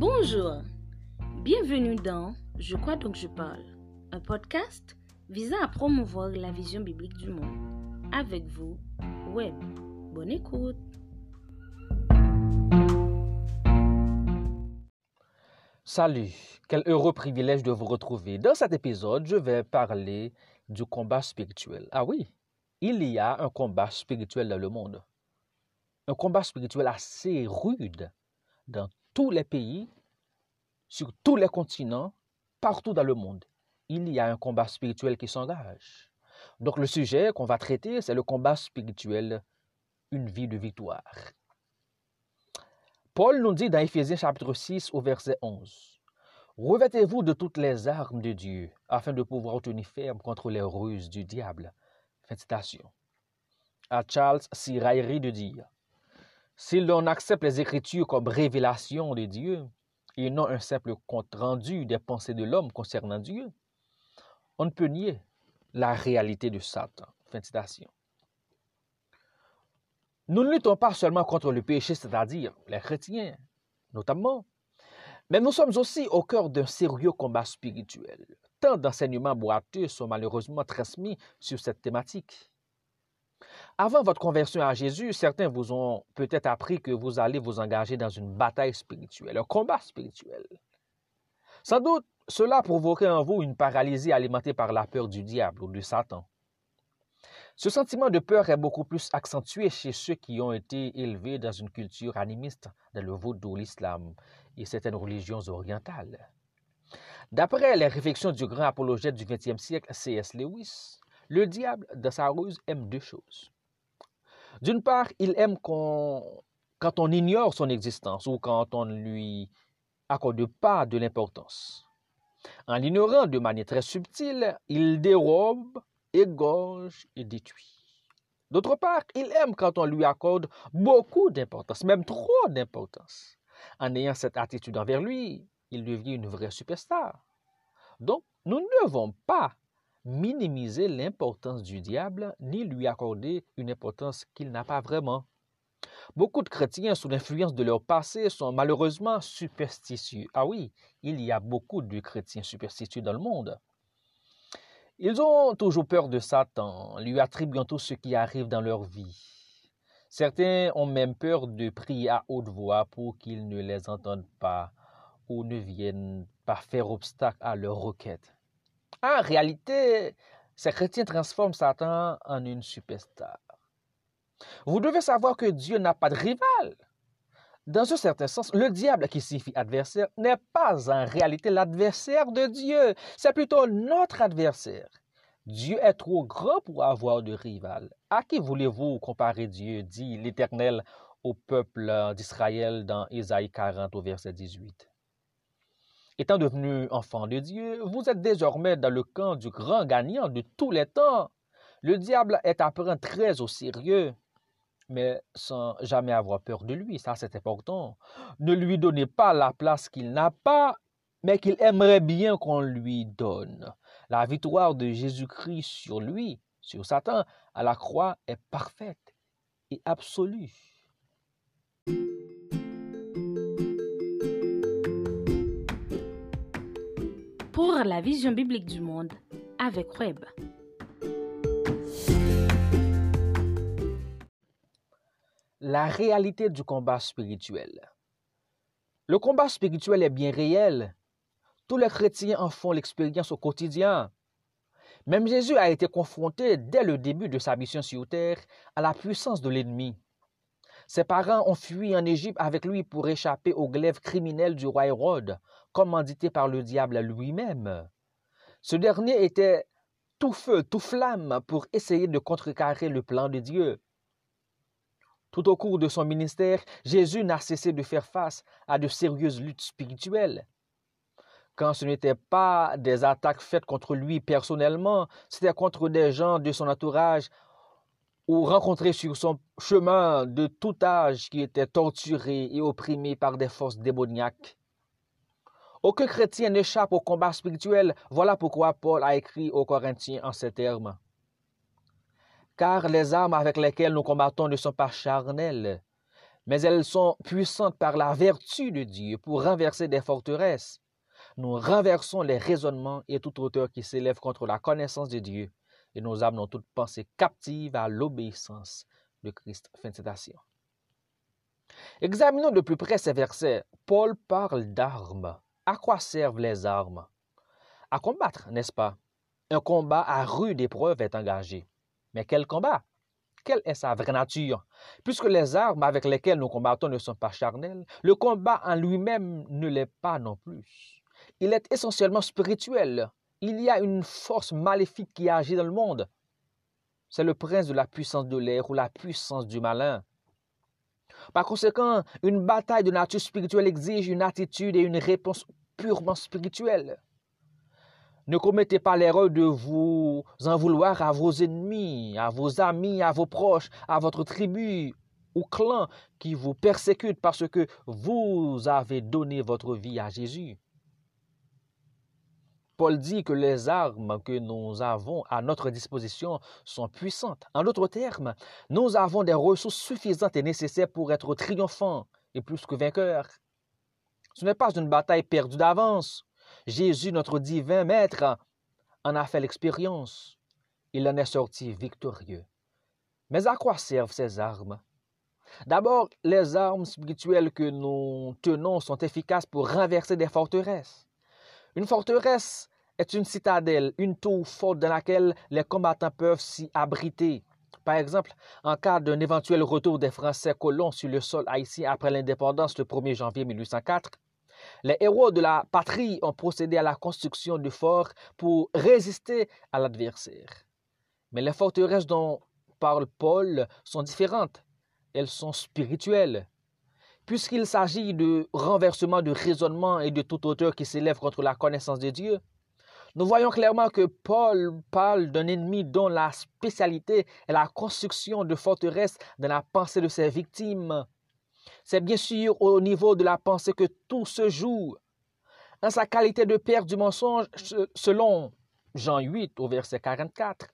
Bonjour, bienvenue dans Je crois donc je parle, un podcast visant à promouvoir la vision biblique du monde. Avec vous, Web. Bonne écoute. Salut, quel heureux privilège de vous retrouver. Dans cet épisode, je vais parler du combat spirituel. Ah oui, il y a un combat spirituel dans le monde. Un combat spirituel assez rude dans tous les pays, sur tous les continents, partout dans le monde. Il y a un combat spirituel qui s'engage. Donc le sujet qu'on va traiter, c'est le combat spirituel, une vie de victoire. Paul nous dit dans Éphésiens chapitre 6 au verset 11, « Revêtez-vous de toutes les armes de Dieu, afin de pouvoir tenir ferme contre les ruses du diable. » Fin de citation. À Charles s'y raillerait de dire, « Si l'on accepte les Écritures comme révélation de Dieu, et non un simple compte-rendu des pensées de l'homme concernant Dieu, on ne peut nier la réalité de Satan. » Fin de citation. Nous ne luttons pas seulement contre le péché, c'est-à-dire les chrétiens, notamment, mais nous sommes aussi au cœur d'un sérieux combat spirituel. Tant d'enseignements boiteux sont malheureusement transmis sur cette thématique. Avant votre conversion à Jésus, certains vous ont peut-être appris que vous allez vous engager dans une bataille spirituelle, un combat spirituel. Sans doute, cela provoquait en vous une paralysie alimentée par la peur du diable ou de Satan. Ce sentiment de peur est beaucoup plus accentué chez ceux qui ont été élevés dans une culture animiste, dans le vaudou, l'islam et certaines religions orientales. D'après les réflexions du grand apologète du XXe siècle, C.S. Lewis, le diable, dans sa ruse, aime deux choses. D'une part, il aime quand on ignore son existence ou quand on ne lui accorde pas de l'importance. En l'ignorant de manière très subtile, il dérobe, égorge et détruit. D'autre part, il aime quand on lui accorde beaucoup d'importance, même trop d'importance. En ayant cette attitude envers lui, il devient une vraie superstar. Donc, nous ne devons pas minimiser l'importance du diable ni lui accorder une importance qu'il n'a pas vraiment. Beaucoup de chrétiens, sous l'influence de leur passé, sont malheureusement superstitieux. Ah oui, il y a beaucoup de chrétiens superstitieux dans le monde. Ils ont toujours peur de Satan, lui attribuant tout ce qui arrive dans leur vie. Certains ont même peur de prier à haute voix pour qu'ils ne les entendent pas ou ne viennent pas faire obstacle à leur requête. En réalité, ces chrétiens transforment Satan en une superstar. Vous devez savoir que Dieu n'a pas de rival. Dans un certain sens, le diable, qui signifie adversaire, n'est pas en réalité l'adversaire de Dieu. C'est plutôt notre adversaire. Dieu est trop grand pour avoir de rival. À qui voulez-vous comparer Dieu, dit l'Éternel au peuple d'Israël dans Isaïe 40 au verset 18. Étant devenu enfant de Dieu, vous êtes désormais dans le camp du grand gagnant de tous les temps. Le diable est à prendre très au sérieux, mais sans jamais avoir peur de lui. Ça, c'est important. Ne lui donnez pas la place qu'il n'a pas, mais qu'il aimerait bien qu'on lui donne. La victoire de Jésus-Christ sur lui, sur Satan, à la croix, est parfaite et absolue. Pour la vision biblique du monde, avec Web. La réalité du combat spirituel. Le combat spirituel est bien réel. Tous les chrétiens en font l'expérience au quotidien. Même Jésus a été confronté dès le début de sa mission sur terre à la puissance de l'ennemi. Ses parents ont fui en Égypte avec lui pour échapper au glaive criminel du roi Hérode, commandité par le diable lui-même. Ce dernier était tout feu, tout flamme pour essayer de contrecarrer le plan de Dieu. Tout au cours de son ministère, Jésus n'a cessé de faire face à de sérieuses luttes spirituelles. Quand ce n'était pas des attaques faites contre lui personnellement, c'était contre des gens de son entourage ou rencontrés sur son chemin de tout âge qui étaient torturés et opprimés par des forces démoniaques. Aucun chrétien n'échappe au combat spirituel. Voilà pourquoi Paul a écrit aux Corinthiens en ces termes. « Car les armes avec lesquelles nous combattons ne sont pas charnelles, mais elles sont puissantes par la vertu de Dieu pour renverser des forteresses. Nous renversons les raisonnements et toute hauteur qui s'élève contre la connaissance de Dieu, et nous amenons toute pensée captive à l'obéissance de Christ. Fin de citation. Examinons de plus près ces versets. Paul parle d'armes. À quoi servent les armes? À combattre, n'est-ce pas? Un combat à rude épreuve est engagé. Mais quel combat? Quelle est sa vraie nature? Puisque les armes avec lesquelles nous combattons ne sont pas charnelles, le combat en lui-même ne l'est pas non plus. Il est essentiellement spirituel. Il y a une force maléfique qui agit dans le monde. C'est le prince de la puissance de l'air ou la puissance du malin. Par conséquent, une bataille de nature spirituelle exige une attitude et une réponse purement spirituelle. Ne commettez pas l'erreur de vous en vouloir à vos ennemis, à vos amis, à vos proches, à votre tribu ou clan qui vous persécute parce que vous avez donné votre vie à Jésus. Paul dit que les armes que nous avons à notre disposition sont puissantes. En d'autres termes, nous avons des ressources suffisantes et nécessaires pour être triomphants et plus que vainqueurs. Ce n'est pas une bataille perdue d'avance. Jésus, notre divin maître, en a fait l'expérience. Il en est sorti victorieux. Mais à quoi servent ces armes? D'abord, les armes spirituelles que nous tenons sont efficaces pour renverser des forteresses. Une forteresse est une citadelle, une tour forte dans laquelle les combattants peuvent s'y abriter. Par exemple, en cas d'un éventuel retour des Français colons sur le sol haïtien après l'indépendance le 1er janvier 1804, les héros de la patrie ont procédé à la construction de forts pour résister à l'adversaire. Mais les forteresses dont parle Paul sont différentes. Elles sont spirituelles. Puisqu'il s'agit de renversement de raisonnement et de toute hauteur qui s'élève contre la connaissance de Dieu, nous voyons clairement que Paul parle d'un ennemi dont la spécialité est la construction de forteresses dans la pensée de ses victimes. C'est bien sûr au niveau de la pensée que tout se joue. En sa qualité de père du mensonge, selon Jean 8 au verset 44,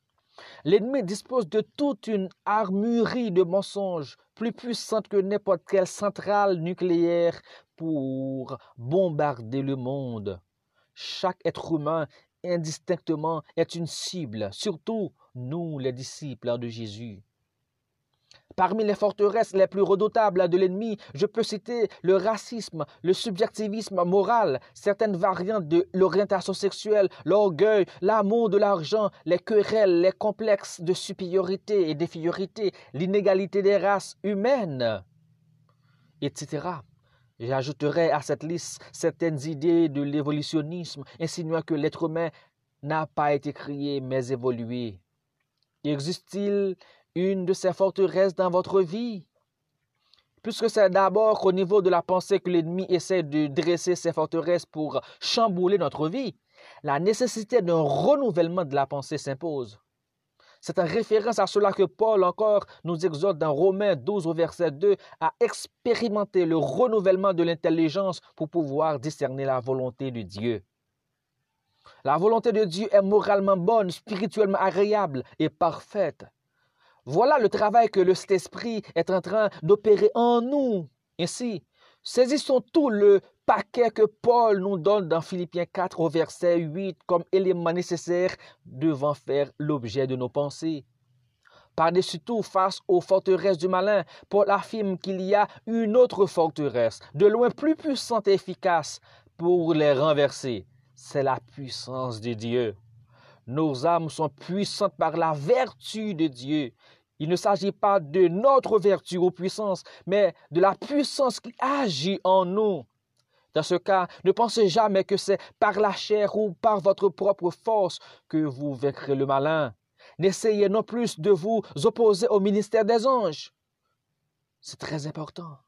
l'ennemi dispose de toute une armurerie de mensonges plus puissante que n'importe quelle centrale nucléaire pour bombarder le monde. Chaque être humain, indistinctement, est une cible, surtout nous, les disciples de Jésus. Parmi les forteresses les plus redoutables de l'ennemi, je peux citer le racisme, le subjectivisme moral, certaines variantes de l'orientation sexuelle, l'orgueil, l'amour de l'argent, les querelles, les complexes de supériorité et d'infériorité, l'inégalité des races humaines, etc. J'ajouterai à cette liste certaines idées de l'évolutionnisme, insinuant que l'être humain n'a pas été créé mais évolué. Existe-t-il une de ces forteresses dans votre vie? Puisque c'est d'abord au niveau de la pensée que l'ennemi essaie de dresser ces forteresses pour chambouler notre vie, la nécessité d'un renouvellement de la pensée s'impose. C'est en référence à cela que Paul encore nous exhorte dans Romains 12 au verset 2 à expérimenter le renouvellement de l'intelligence pour pouvoir discerner la volonté de Dieu. La volonté de Dieu est moralement bonne, spirituellement agréable et parfaite. Voilà le travail que le Saint-Esprit est en train d'opérer en nous. Ainsi, saisissons tout le paquet que Paul nous donne dans Philippiens 4 au verset 8 comme élément nécessaire devant faire l'objet de nos pensées. Par-dessus tout, face aux forteresses du malin, Paul affirme qu'il y a une autre forteresse, de loin plus puissante et efficace pour les renverser. C'est la puissance de Dieu. Nos âmes sont puissantes par la vertu de Dieu. Il ne s'agit pas de notre vertu ou puissance, mais de la puissance qui agit en nous. Dans ce cas, ne pensez jamais que c'est par la chair ou par votre propre force que vous vaincrez le malin. N'essayez non plus de vous opposer au ministère des anges. C'est très important.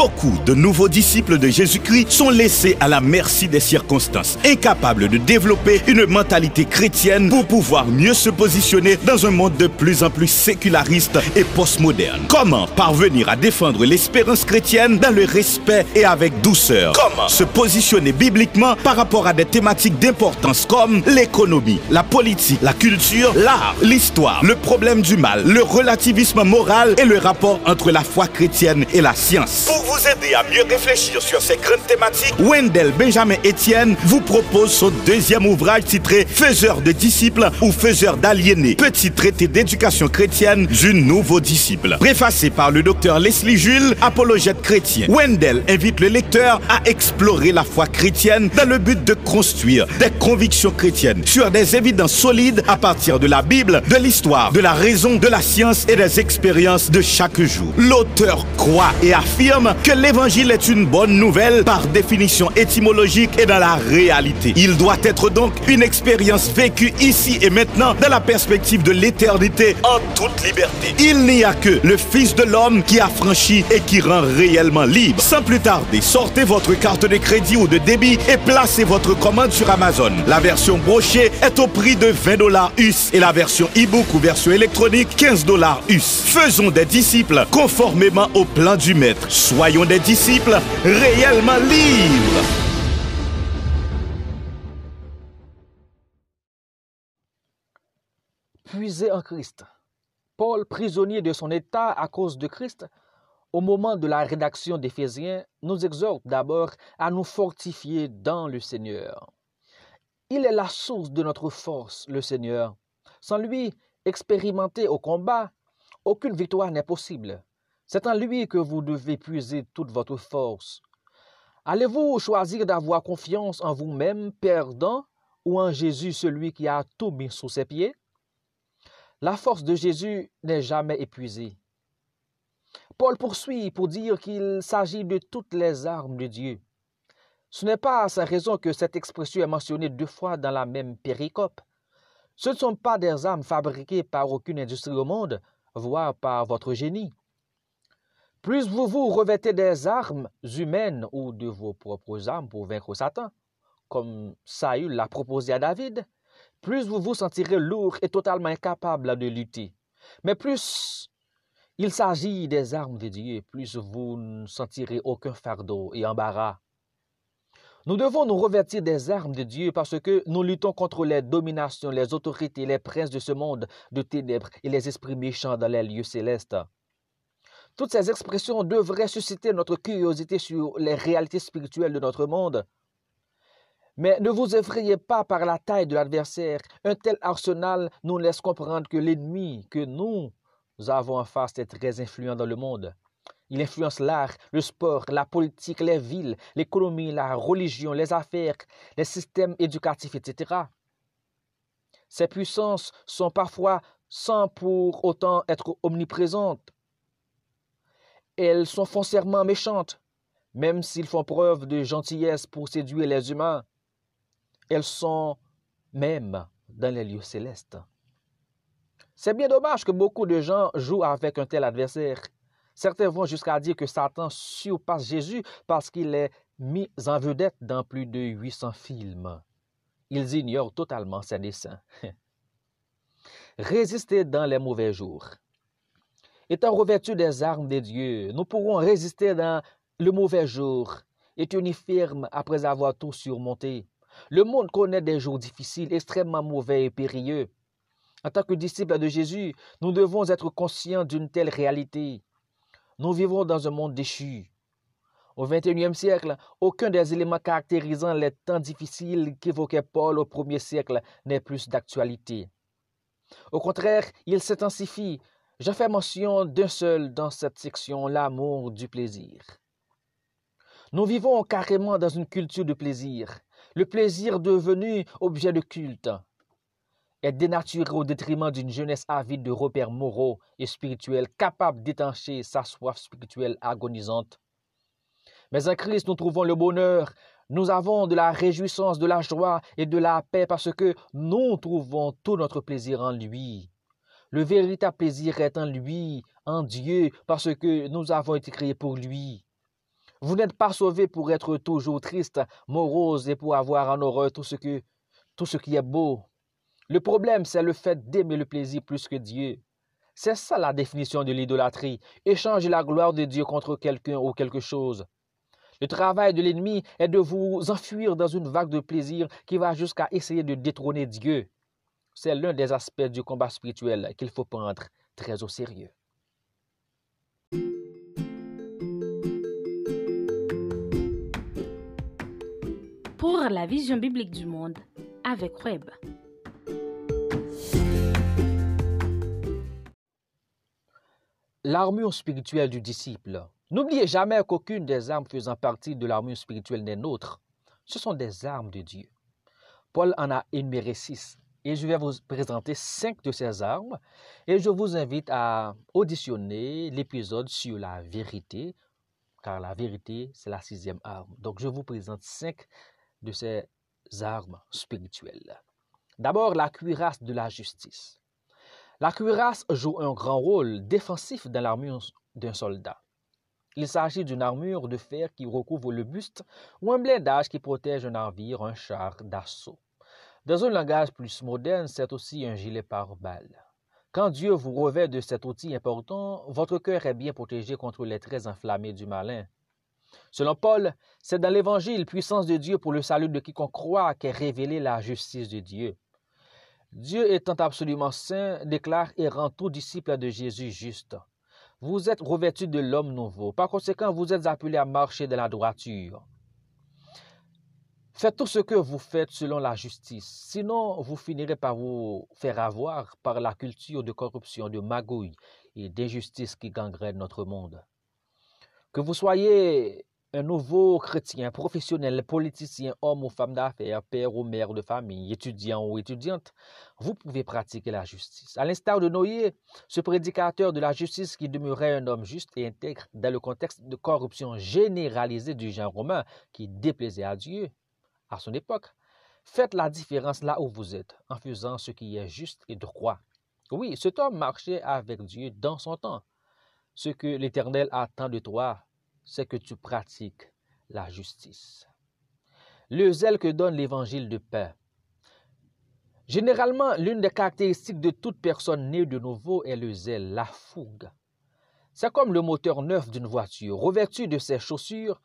Beaucoup de nouveaux disciples de Jésus-Christ sont laissés à la merci des circonstances, incapables de développer une mentalité chrétienne pour pouvoir mieux se positionner dans un monde de plus en plus séculariste et postmoderne. Comment parvenir à défendre l'espérance chrétienne dans le respect et avec douceur? Comment se positionner bibliquement par rapport à des thématiques d'importance comme l'économie, la politique, la culture, l'art, l'histoire, le problème du mal, le relativisme moral et le rapport entre la foi chrétienne et la science? Pour vous aider à mieux réfléchir sur ces grandes thématiques, Wendell Benjamin Etienne vous propose son deuxième ouvrage titré « Faiseurs de disciples ou faiseurs d'aliénés, petit traité d'éducation chrétienne du nouveau disciple ». Préfacé par le docteur Leslie Jules, apologète chrétien, Wendell invite le lecteur à explorer la foi chrétienne dans le but de construire des convictions chrétiennes sur des évidences solides à partir de la Bible, de l'histoire, de la raison, de la science et des expériences de chaque jour. L'auteur croit et affirme que l'évangile est une bonne nouvelle par définition étymologique et dans la réalité. Il doit être donc une expérience vécue ici et maintenant dans la perspective de l'éternité en toute liberté. Il n'y a que le Fils de l'homme qui affranchit et qui rend réellement libre. Sans plus tarder, sortez votre carte de crédit ou de débit et placez votre commande sur Amazon. La version brochée est au prix de $20 US et la version e-book ou version électronique $15 US. Faisons des disciples conformément au plan du Maître. Soyons des disciples réellement libres. Puisé en Christ, Paul, prisonnier de son état à cause de Christ, au moment de la rédaction d'Éphésiens, nous exhorte d'abord à nous fortifier dans le Seigneur. Il est la source de notre force, le Seigneur. Sans lui, expérimenter au combat, aucune victoire n'est possible. C'est en lui que vous devez puiser toute votre force. Allez-vous choisir d'avoir confiance en vous-même, perdant, ou en Jésus, celui qui a tout mis sous ses pieds? La force de Jésus n'est jamais épuisée. Paul poursuit pour dire qu'il s'agit de toutes les armes de Dieu. Ce n'est pas sans raison que cette expression est mentionnée deux fois dans la même péricope. Ce ne sont pas des armes fabriquées par aucune industrie au monde, voire par votre génie. Plus vous vous revêtez des armes humaines ou de vos propres armes pour vaincre Satan, comme Saül l'a proposé à David, plus vous vous sentirez lourd et totalement incapable de lutter. Mais plus il s'agit des armes de Dieu, plus vous ne sentirez aucun fardeau et embarras. Nous devons nous revêtir des armes de Dieu parce que nous luttons contre les dominations, les autorités, les princes de ce monde de ténèbres et les esprits méchants dans les lieux célestes. Toutes ces expressions devraient susciter notre curiosité sur les réalités spirituelles de notre monde. Mais ne vous effrayez pas par la taille de l'adversaire. Un tel arsenal nous laisse comprendre que l'ennemi que nous avons en face est très influent dans le monde. Il influence l'art, le sport, la politique, les villes, l'économie, la religion, les affaires, les systèmes éducatifs, etc. Ces puissances sont parfois sans pour autant être omniprésentes. Elles sont foncièrement méchantes, même s'ils font preuve de gentillesse pour séduire les humains. Elles sont même dans les lieux célestes. C'est bien dommage que beaucoup de gens jouent avec un tel adversaire. Certains vont jusqu'à dire que Satan surpasse Jésus parce qu'il est mis en vedette dans plus de 800 films. Ils ignorent totalement ses desseins. Résister dans les mauvais jours. Étant revêtus des armes de Dieu, nous pourrons résister dans le mauvais jour et tenir ferme après avoir tout surmonté. Le monde connaît des jours difficiles, extrêmement mauvais et périlleux. En tant que disciples de Jésus, nous devons être conscients d'une telle réalité. Nous vivons dans un monde déchu. Au XXIe siècle, aucun des éléments caractérisant les temps difficiles qu'évoquait Paul au 1er siècle n'est plus d'actualité. Au contraire, il s'intensifie. J'en fais mention d'un seul dans cette section, l'amour du plaisir. Nous vivons carrément dans une culture de plaisir. Le plaisir devenu objet de culte est dénaturé au détriment d'une jeunesse avide de repères moraux et spirituels capable d'étancher sa soif spirituelle agonisante. Mais en Christ, nous trouvons le bonheur. Nous avons de la réjouissance, de la joie et de la paix parce que nous trouvons tout notre plaisir en lui. Le véritable plaisir est en lui, en Dieu, parce que nous avons été créés pour lui. Vous n'êtes pas sauvés pour être toujours triste, morose et pour avoir en horreur tout ce qui est beau. Le problème, c'est le fait d'aimer le plaisir plus que Dieu. C'est ça la définition de l'idolâtrie, échanger la gloire de Dieu contre quelqu'un ou quelque chose. Le travail de l'ennemi est de vous enfuir dans une vague de plaisir qui va jusqu'à essayer de détrôner Dieu. C'est l'un des aspects du combat spirituel qu'il faut prendre très au sérieux. Pour la vision biblique du monde, avec Web. L'armure spirituelle du disciple. N'oubliez jamais qu'aucune des armes faisant partie de l'armure spirituelle n'est nôtre. Ce sont des armes de Dieu. Paul en a énuméré 6. Et je vais vous présenter 5 de ces armes. Et je vous invite à auditionner l'épisode sur la vérité, car la vérité, c'est la 6e arme. Donc, je vous présente 5 de ces armes spirituelles. D'abord, la cuirasse de la justice. La cuirasse joue un grand rôle défensif dans l'armure d'un soldat. Il s'agit d'une armure de fer qui recouvre le buste ou un blindage qui protège un navire, un char d'assaut. Dans un langage plus moderne, c'est aussi un gilet pare-balles. Quand Dieu vous revêt de cet outil important, votre cœur est bien protégé contre les traits enflammés du malin. Selon Paul, c'est dans l'Évangile, puissance de Dieu pour le salut de quiconque croit, qu'est révélée la justice de Dieu. Dieu étant absolument saint, déclare et rend tout disciple de Jésus juste. Vous êtes revêtus de l'homme nouveau. Par conséquent, vous êtes appelés à marcher dans la droiture. Faites tout ce que vous faites selon la justice. Sinon, vous finirez par vous faire avoir par la culture de corruption, de magouille et d'injustice qui gangrène notre monde. Que vous soyez un nouveau chrétien, professionnel, politicien, homme ou femme d'affaires, père ou mère de famille, étudiant ou étudiante, vous pouvez pratiquer la justice. À l'instar de Noé, ce prédicateur de la justice qui demeurait un homme juste et intègre dans le contexte de corruption généralisée du genre romain qui déplaisait à Dieu à son époque, faites la différence là où vous êtes en faisant ce qui est juste et droit. Oui, cet homme marchait avec Dieu dans son temps. Ce que l'Éternel attend de toi, c'est que tu pratiques la justice. Le zèle que donne l'évangile de paix. Généralement, l'une des caractéristiques de toute personne née de nouveau est le zèle, la fougue. C'est comme le moteur neuf d'une voiture. Revêtu de ses chaussures,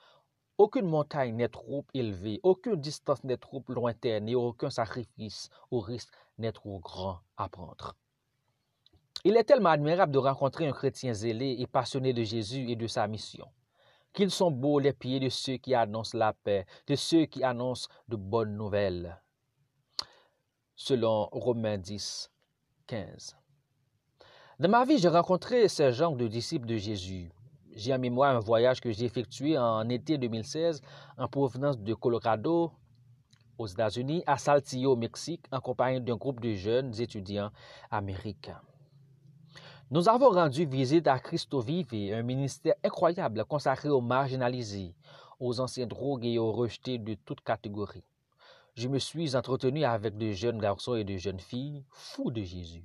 aucune montagne n'est trop élevée, aucune distance n'est trop lointaine et aucun sacrifice ou risque n'est trop grand à prendre. Il est tellement admirable de rencontrer un chrétien zélé et passionné de Jésus et de sa mission. Qu'ils sont beaux les pieds de ceux qui annoncent la paix, de ceux qui annoncent de bonnes nouvelles. Selon Romains 10, 15. Dans ma vie, j'ai rencontré ce genre de disciples de Jésus. J'ai en mémoire un voyage que j'ai effectué en été 2016 en provenance de Colorado, aux États-Unis, à Saltillo, au Mexique, en compagnie d'un groupe de jeunes étudiants américains. Nous avons rendu visite à Christo Vive, un ministère incroyable consacré aux marginalisés, aux anciens drogues et aux rejetés de toutes catégories. Je me suis entretenu avec de jeunes garçons et de jeunes filles fous de Jésus.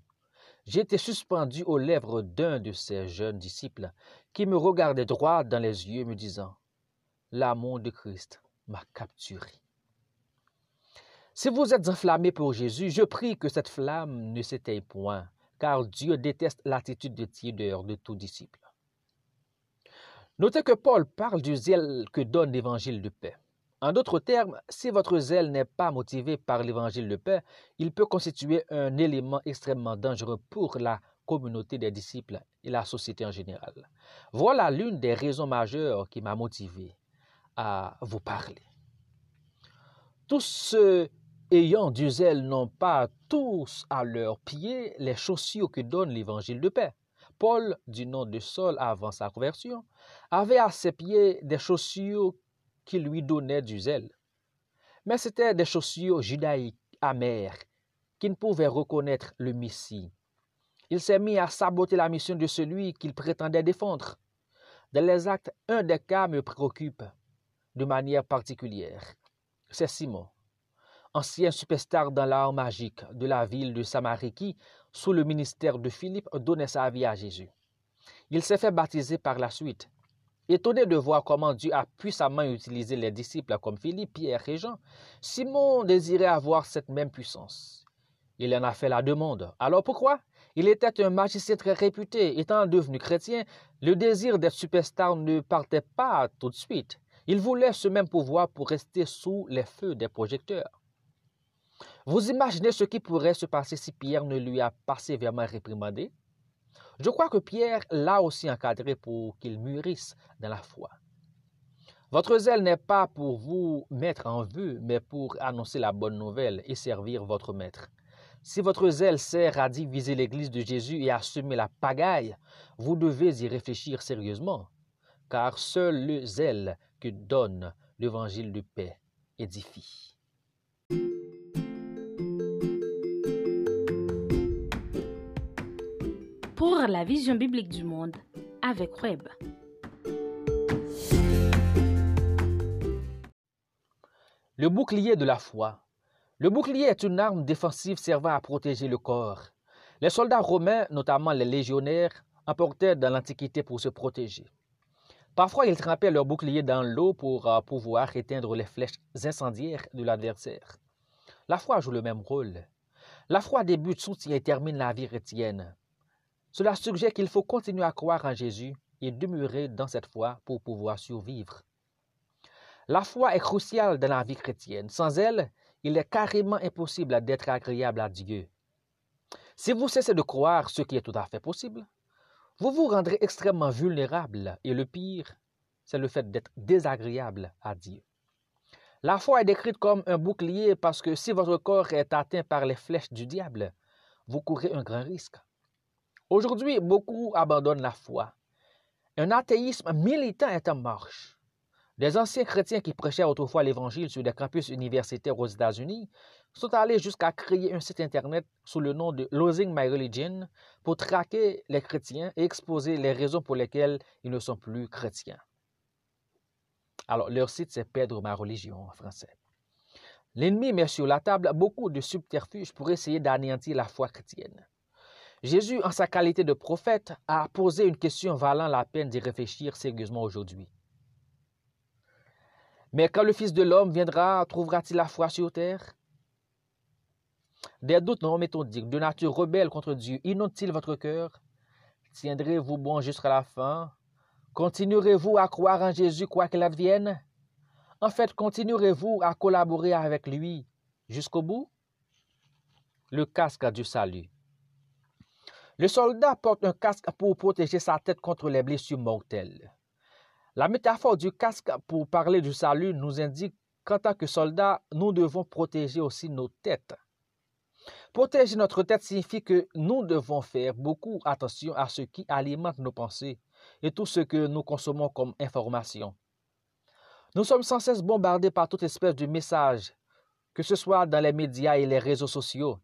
J'étais suspendu aux lèvres d'un de ces jeunes disciples qui me regardait droit dans les yeux me disant « L'amour de Christ m'a capturé ». Si vous êtes enflammé pour Jésus, je prie que cette flamme ne s'éteigne point. Car Dieu déteste l'attitude de tiédeur de tout disciple. Notez que Paul parle du zèle que donne l'évangile de paix. En d'autres termes, si votre zèle n'est pas motivé par l'évangile de paix, il peut constituer un élément extrêmement dangereux pour la communauté des disciples et la société en général. Voilà l'une des raisons majeures qui m'a motivé à vous parler. Tous ceux ayant du zèle n'ont pas tous à leurs pieds les chaussures que donne l'évangile de paix. Paul, du nom de Saul avant sa conversion, avait à ses pieds des chaussures qui lui donnaient du zèle. Mais c'étaient des chaussures judaïques amères qui ne pouvaient reconnaître le Messie. Il s'est mis à saboter la mission de celui qu'il prétendait défendre. Dans les actes, un des cas me préoccupe de manière particulière. C'est Simon, ancien superstar dans l'art magique de la ville de Samarie qui, sous le ministère de Philippe, donnait sa vie à Jésus. Il s'est fait baptiser par la suite. Étonné de voir comment Dieu a puissamment utilisé les disciples comme Philippe, Pierre et Jean, Simon désirait avoir cette même puissance. Il en a fait la demande. Alors pourquoi? Il était un magicien très réputé. Étant devenu chrétien, le désir d'être superstar ne partait pas tout de suite. Il voulait ce même pouvoir pour rester sous les feux des projecteurs. Vous imaginez ce qui pourrait se passer si Pierre ne lui a pas sévèrement réprimandé? Je crois que Pierre l'a aussi encadré pour qu'il mûrisse dans la foi. Votre zèle n'est pas pour vous mettre en vue, mais pour annoncer la bonne nouvelle et servir votre maître. Si votre zèle sert à diviser l'Église de Jésus et à semer la pagaille, vous devez y réfléchir sérieusement, car seul le zèle que donne l'Évangile de paix édifie. Pour la vision biblique du monde, avec Web. Le bouclier de la foi. Le bouclier est une arme défensive servant à protéger le corps. Les soldats romains, notamment les légionnaires, en portaient dans l'Antiquité pour se protéger. Parfois, ils trempaient leur bouclier dans l'eau pour pouvoir éteindre les flèches incendiaires de l'adversaire. La foi joue le même rôle. La foi débute, soutient et termine la vie chrétienne. Cela suggère qu'il faut continuer à croire en Jésus et demeurer dans cette foi pour pouvoir survivre. La foi est cruciale dans la vie chrétienne. Sans elle, il est carrément impossible d'être agréable à Dieu. Si vous cessez de croire, ce qui est tout à fait possible, vous vous rendrez extrêmement vulnérable et le pire, c'est le fait d'être désagréable à Dieu. La foi est décrite comme un bouclier parce que si votre corps est atteint par les flèches du diable, vous courez un grand risque. Aujourd'hui, beaucoup abandonnent la foi. Un athéisme militant est en marche. Des anciens chrétiens qui prêchaient autrefois l'Évangile sur des campus universitaires aux États-Unis sont allés jusqu'à créer un site Internet sous le nom de Losing My Religion pour traquer les chrétiens et exposer les raisons pour lesquelles ils ne sont plus chrétiens. Alors, leur site, c'est Perdre ma religion en français. L'ennemi met sur la table beaucoup de subterfuges pour essayer d'anéantir la foi chrétienne. Jésus, en sa qualité de prophète, a posé une question valant la peine d'y réfléchir sérieusement aujourd'hui. Mais quand le Fils de l'homme viendra, trouvera-t-il la foi sur terre? Des doutes non méthodiques, de nature rebelle contre Dieu, inondent-ils votre cœur? Tiendrez-vous bon jusqu'à la fin? Continuerez-vous à croire en Jésus quoi qu'il advienne? En fait, continuerez-vous à collaborer avec lui jusqu'au bout? Le casque du salut. Le soldat porte un casque pour protéger sa tête contre les blessures mortelles. La métaphore du casque pour parler du salut nous indique qu'en tant que soldats, nous devons protéger aussi nos têtes. Protéger notre tête signifie que nous devons faire beaucoup attention à ce qui alimente nos pensées et tout ce que nous consommons comme information. Nous sommes sans cesse bombardés par toute espèce de messages, que ce soit dans les médias et les réseaux sociaux.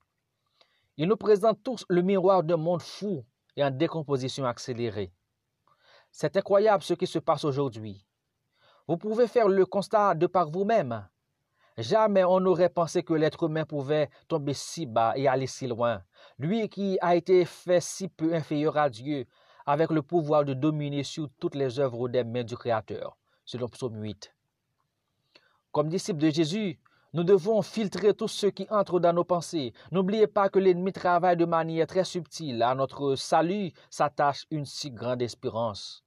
Ils nous présentent tous le miroir d'un monde fou et en décomposition accélérée. C'est incroyable ce qui se passe aujourd'hui. Vous pouvez faire le constat de par vous-même. Jamais on n'aurait pensé que l'être humain pouvait tomber si bas et aller si loin. Lui qui a été fait si peu inférieur à Dieu, avec le pouvoir de dominer sur toutes les œuvres des mains du Créateur, selon Psaume 8. Comme disciples de Jésus, nous devons filtrer tout ce qui entre dans nos pensées. N'oubliez pas que l'ennemi travaille de manière très subtile. À notre salut s'attache une si grande espérance.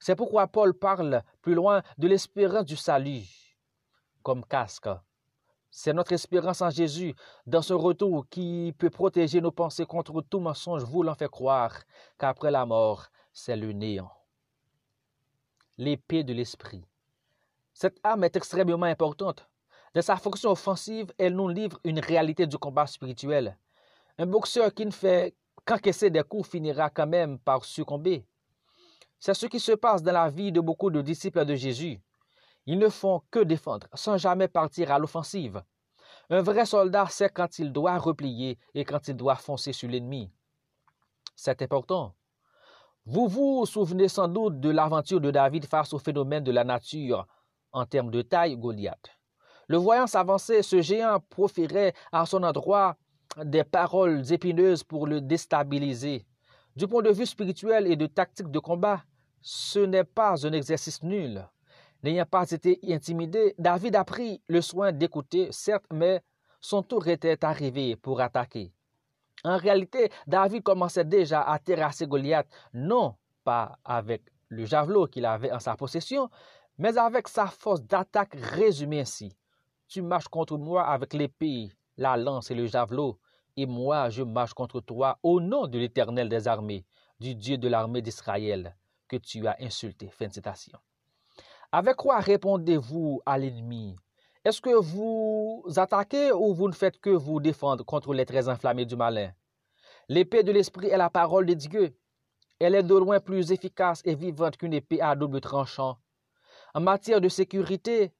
C'est pourquoi Paul parle plus loin de l'espérance du salut comme casque. C'est notre espérance en Jésus, dans ce retour qui peut protéger nos pensées contre tout mensonge voulant faire croire qu'après la mort, c'est le néant. L'épée de l'esprit. Cette arme est extrêmement importante. De sa fonction offensive, elle nous livre une réalité du combat spirituel. Un boxeur qui ne fait qu'encaisser des coups finira quand même par succomber. C'est ce qui se passe dans la vie de beaucoup de disciples de Jésus. Ils ne font que défendre, sans jamais partir à l'offensive. Un vrai soldat sait quand il doit replier et quand il doit foncer sur l'ennemi. C'est important. Vous vous souvenez sans doute de l'aventure de David face au phénomène de la nature, en termes de taille, Goliath. Le voyant s'avancer, ce géant proférait à son endroit des paroles épineuses pour le déstabiliser. Du point de vue spirituel et de tactique de combat, Ce n'est pas un exercice nul. N'ayant pas été intimidé, David a pris le soin d'écouter, certes, mais son tour était arrivé pour attaquer. En réalité, David commençait déjà à terrasser Goliath, non pas avec le javelot qu'il avait en sa possession, mais avec sa force d'attaque résumée ainsi. « Tu marches contre moi avec l'épée, la lance et le javelot, et moi je marche contre toi au nom de l'Éternel des armées, du Dieu de l'armée d'Israël, que tu as insulté. » Fin de citation. Avec quoi répondez-vous à l'ennemi? Est-ce que vous attaquez ou vous ne faites que vous défendre contre les traits enflammés du malin? L'épée de l'esprit est la parole de Dieu. Elle est de loin plus efficace et vivante qu'une épée à double tranchant. En matière de sécurité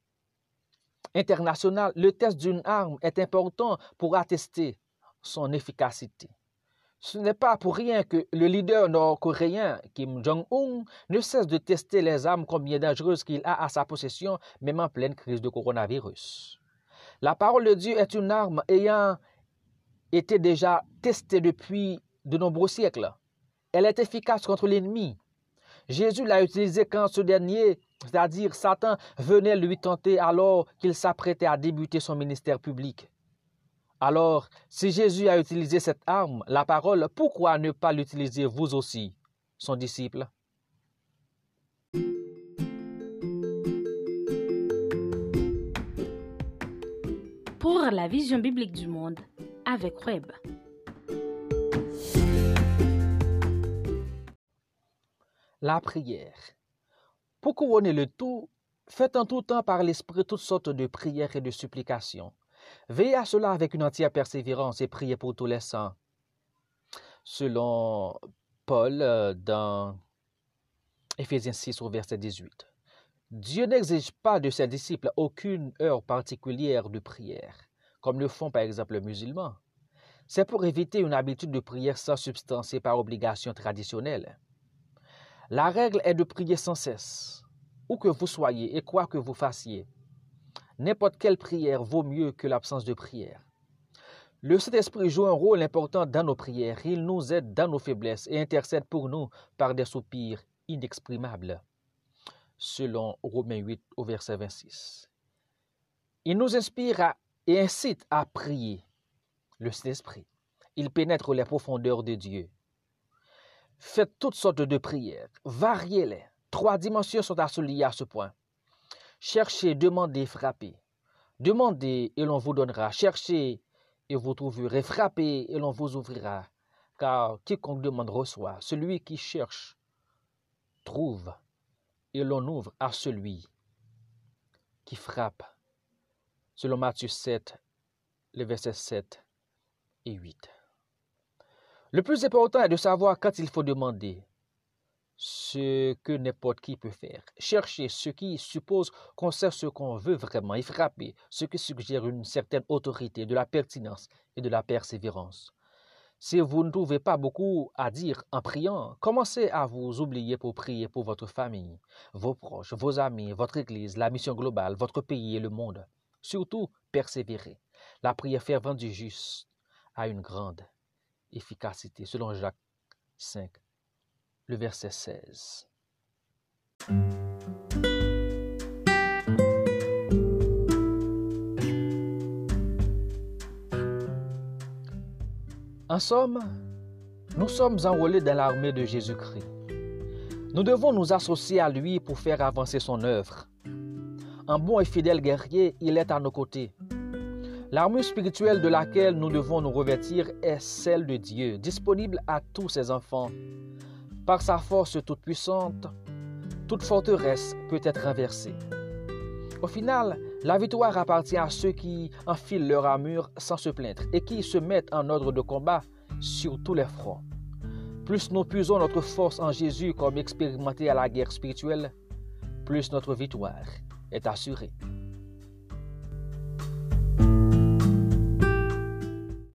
internationale, le test d'une arme est important pour attester son efficacité. Ce n'est pas pour rien que le leader nord-coréen, Kim Jong-un, ne cesse de tester les armes combien dangereuses qu'il a à sa possession, même en pleine crise de coronavirus. La parole de Dieu est une arme ayant été déjà testée depuis de nombreux siècles. Elle est efficace contre l'ennemi. Jésus l'a utilisée quand ce dernier, c'est-à-dire Satan, venait lui tenter alors qu'il s'apprêtait à débuter son ministère public. Alors, si Jésus a utilisé cette arme, la parole, pourquoi ne pas l'utiliser vous aussi, son disciple? Pour la vision biblique du monde, avec Web. La prière. Pour couronner le tout, faites en tout temps par l'Esprit toutes sortes de prières et de supplications. Veillez à cela avec une entière persévérance et priez pour tous les saints. Selon Paul dans Éphésiens 6 au verset 18. Dieu n'exige pas de ses disciples aucune heure particulière de prière, comme le font par exemple les musulmans. C'est pour éviter une habitude de prière sans substantier par obligation traditionnelle. La règle est de prier sans cesse, où que vous soyez et quoi que vous fassiez. N'importe quelle prière vaut mieux que l'absence de prière. Le Saint-Esprit joue un rôle important dans nos prières. Il nous aide dans nos faiblesses et intercède pour nous par des soupirs inexprimables. Selon Romains 8 au verset 26. Il nous inspire et incite à prier. Le Saint-Esprit, il pénètre les profondeurs de Dieu. Faites toutes sortes de prières. Variez-les. 3 dimensions sont associées à ce point. Cherchez, demandez, frappez. Demandez et l'on vous donnera. Cherchez et vous trouverez. Frappez et l'on vous ouvrira. Car quiconque demande reçoit. Celui qui cherche trouve et l'on ouvre à celui qui frappe. Selon Matthieu 7, les versets 7 et 8. Le plus important est de savoir quand il faut demander. Ce que n'importe qui peut faire. Chercher ce qui suppose qu'on sait ce qu'on veut vraiment et frapper ce qui suggère une certaine autorité, de la pertinence et de la persévérance. Si vous ne trouvez pas beaucoup à dire en priant, commencez à vous oublier pour prier pour votre famille, vos proches, vos amis, votre église, la mission globale, votre pays et le monde. Surtout, persévérer. La prière fervente du juste a une grande efficacité, selon Jacques 5. Le verset 16. En somme, nous sommes enrôlés dans l'armée de Jésus-Christ. Nous devons nous associer à lui pour faire avancer son œuvre. Un bon et fidèle guerrier, il est à nos côtés. L'armure spirituelle de laquelle nous devons nous revêtir est celle de Dieu, disponible à tous ses enfants. Par sa force toute-puissante, toute forteresse peut être renversée. Au final, la victoire appartient à ceux qui enfilent leur armure sans se plaindre et qui se mettent en ordre de combat sur tous les fronts. Plus nous puisons notre force en Jésus comme expérimentés à la guerre spirituelle, plus notre victoire est assurée.